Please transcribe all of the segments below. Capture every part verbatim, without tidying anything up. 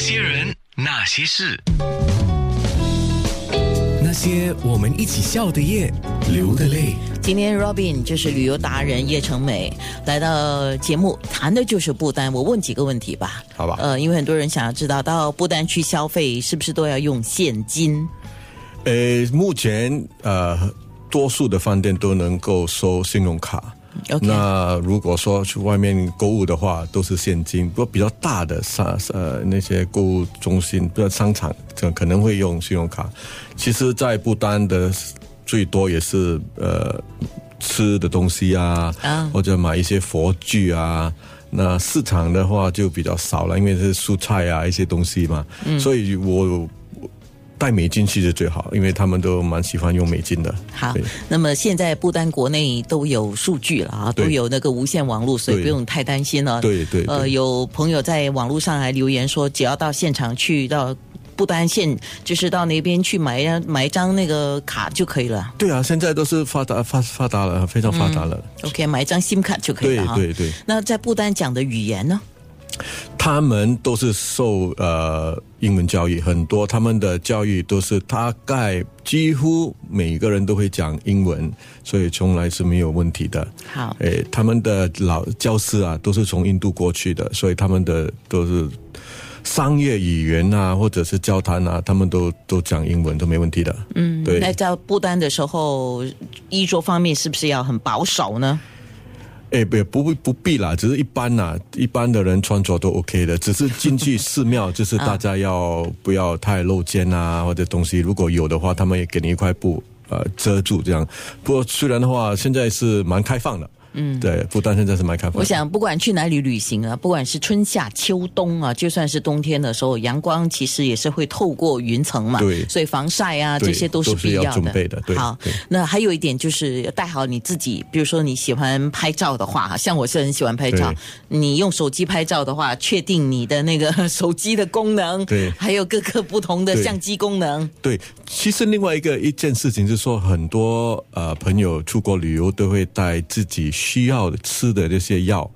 那些人，那些事，那些我们一起笑的夜，流的泪。今天 Robin 就是旅游达人叶成美来到节目，谈的就是不丹。我问几个问题吧，好吧？呃，因为很多人想要知道，到不丹去消费是不是都要用现金？呃，目前呃，多数的饭店都能够收信用卡。Okay. 那如果说去外面购物的话，都是现金。不过比较大的商呃那些购物中心，比较商场，可能会用信用卡。其实，在不丹的最多也是呃吃的东西啊， oh. 或者买一些佛具啊。那市场的话就比较少了，因为是蔬菜啊一些东西嘛。嗯、所以我。带美金去是最好，因为他们都蛮喜欢用美金的。好，那么现在不丹国内都有数据了啊，都有那个无线网络，所以不用太担心了。对 对, 对。呃，有朋友在网络上来留言说，只要到现场去到不丹县，就是到那边去买买一张那个卡就可以了。对啊，现在都是发达发发达了，非常发达了。嗯、OK， 买一张 SIM 卡就可以了。对对对。那在不丹讲的语言呢？他们都是受呃英文教育，很多他们的教育都是大概几乎每个人都会讲英文，所以从来是没有问题的。好，诶，他们的老教师啊都是从印度过去的，所以他们的都是商业语言啊，或者是交谈啊，他们都都讲英文，都没问题的。嗯，对。那在不丹的时候，衣着方面是不是要很保守呢？哎，不不不必啦，只是一般啦、啊，一般的人穿着都 OK 的，只是进去寺庙，就是大家要不要太露肩啊，或者东西，如果有的话，他们也给你一块布呃遮住这样。不过虽然的话，现在是蛮开放的。嗯，对，不丹现在是蛮开放的。我想，不管去哪里旅行啊，不管是春夏秋冬啊，就算是冬天的时候，阳光其实也是会透过云层嘛，对，所以防晒啊，这些都是必要的。都是要准备的，对。好，那还有一点就是要带好你自己，比如说你喜欢拍照的话，像我是很喜欢拍照，你用手机拍照的话，确定你的那个手机的功能，对，还有各个不同的相机功能。对，对，其实另外一个一件事情就是说，很多呃朋友出国旅游都会带自己需要吃的这些药，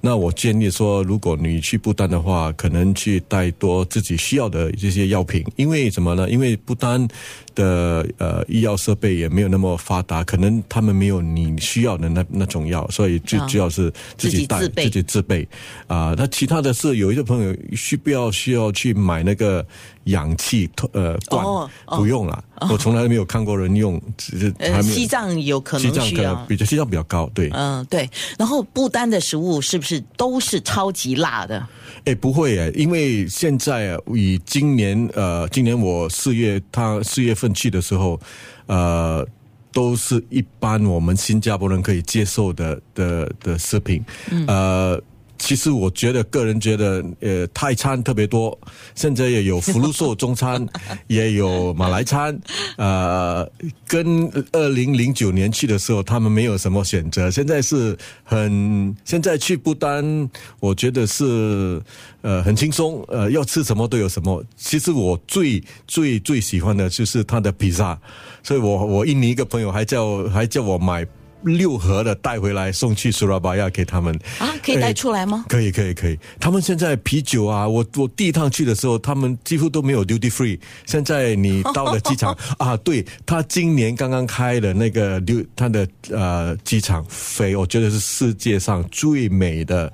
那我建议说，如果你去不丹的话，可能去带多自己需要的这些药品，因为什么呢？因为不丹的呃医药设备也没有那么发达，可能他们没有你需要的那那种药，所以最主要是自己带、哦、自己自备啊。那、呃、其他的是有一些朋友需不要需要去买那个氧气呃罐、哦哦，不用啦。我从来没有看过人用，只是还没有。西藏有可能需要，比较西藏比较高，对。嗯，对。然后不丹的食物是不是都是超级辣的？哎，不会哎，因为现在以今年呃，今年我四月他四月份去的时候，呃。都是一般我们新加坡人可以接受的的的食品、嗯，呃，其实我觉得个人觉得，呃，泰餐特别多，甚至也有福禄寿中餐，也有马来餐，呃，跟二零零九年去的时候，他们没有什么选择。现在是很，现在去不丹，我觉得是呃很轻松，呃，要吃什么都有什么。其实我最最最喜欢的就是它的披萨。所以我我印尼一个朋友还叫还叫我买六盒的带回来送去苏拉巴亚给他们啊，可以带出来吗？可以可以可以。他们现在啤酒啊，我我第一趟去的时候，他们几乎都没有 duty free。现在你到了机场啊，对他今年刚刚开的那个他的呃机场飞，我觉得是世界上最美的。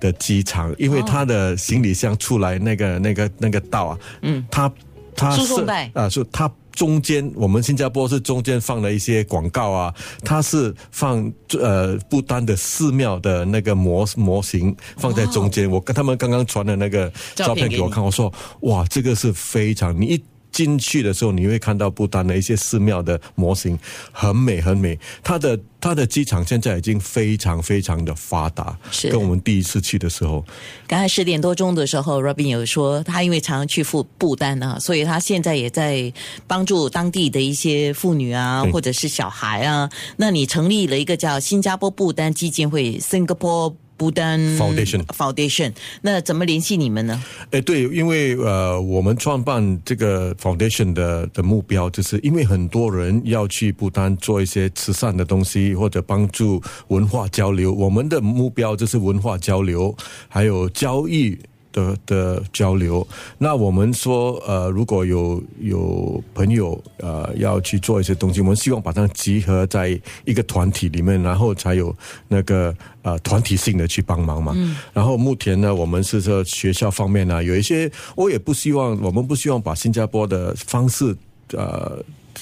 的机场，因为他的行李箱出来那个、哦、那个那个道啊，嗯，他他输送带啊，就他。中间我们新加坡是中间放了一些广告啊，它是放呃不丹的寺庙的那个模模型放在中间。我跟他们刚刚传的那个照片给我看，我说哇，这个是非常，你一进去的时候你会看到不丹的一些寺庙的模型，很美很美。它的它的机场现在已经非常非常的发达，是跟我们第一次去的时候。刚才十点多钟的时候 Robin 有说他因为常常去赴不丹啊，所以他现在也在帮助当地的一些妇女啊，或者是小孩啊。那你成立了一个叫新加坡不丹基金会 Singapore不丹 Foundation Foundation， 那怎么联系你们呢？哎，对，因为呃，我们创办这个 Foundation 的的目标，就是因为很多人要去不丹做一些慈善的东西，或者帮助文化交流。我们的目标就是文化交流，还有教育的的交流。那我们说呃如果有有朋友呃要去做一些东西，我们希望把它集合在一个团体里面，然后才有那个呃团体性的去帮忙嘛。嗯、然后目前呢我们是说学校方面啊有一些，我也不希望我们不希望把新加坡的方式呃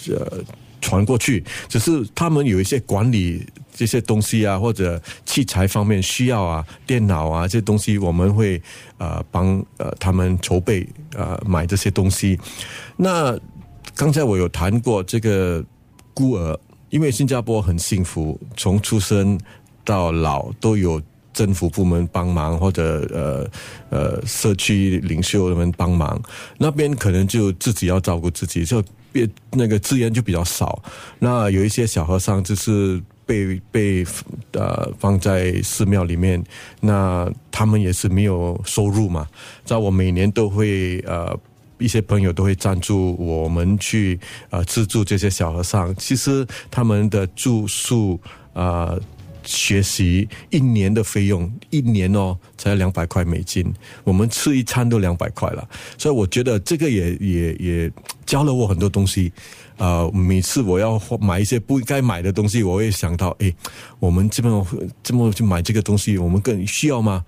呃传过去，只是他们有一些管理这些东西啊，或者器材方面需要啊，电脑啊这些东西，我们会呃帮呃他们筹备呃买这些东西。那刚才我有谈过这个孤儿，因为新加坡很幸福，从出生到老都有政府部门帮忙，或者呃呃社区领袖们帮忙，那边可能就自己要照顾自己，就别那个资源就比较少。那有一些小和尚就是被被呃放在寺庙里面，那他们也是没有收入嘛。在我每年都会呃一些朋友都会赞助我们去呃资助这些小和尚。其实他们的住宿啊、呃、学习一年的费用，一年哦才两百块美金，我们吃一餐都两百块了。所以我觉得这个也也也教了我很多东西。呃，每次我要买一些不该买的东西，我会想到，哎，我们这么这么去买这个东西，我们更需要吗？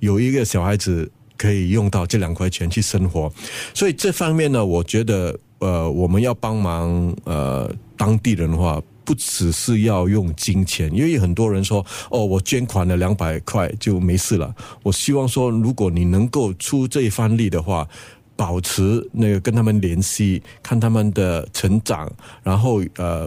有一个小孩子可以用到这两块钱去生活，所以这方面呢，我觉得，呃，我们要帮忙呃当地人的话，不只是要用金钱，因为很多人说，哦，我捐款了两百块就没事了。我希望说，如果你能够出这一番力的话，保持那个跟他们联系，看他们的成长，然后呃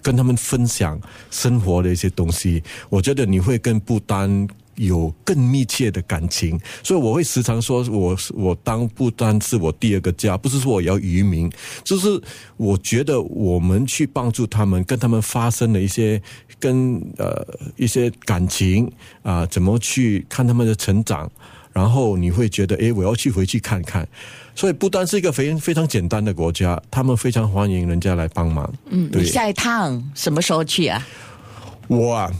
跟他们分享生活的一些东西，我觉得你会跟不丹有更密切的感情。所以我会时常说我我当不丹是我第二个家，不是说我要移民，就是我觉得我们去帮助他们，跟他们发生了一些跟呃一些感情啊、呃，怎么去看他们的成长，然后你会觉得，诶，我要去回去看看。所以不丹是一个非非常简单的国家，他们非常欢迎人家来帮忙。嗯，你下一趟什么时候去啊？我啊，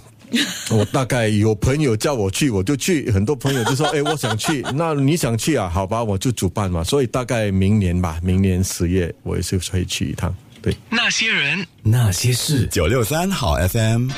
我大概有朋友叫我去，我就去。很多朋友就说，诶，我想去，那你想去啊？好吧，我就主办嘛。所以大概明年吧，明年十月我也是会去一趟。对，那些人，那些事，九六三好 F M。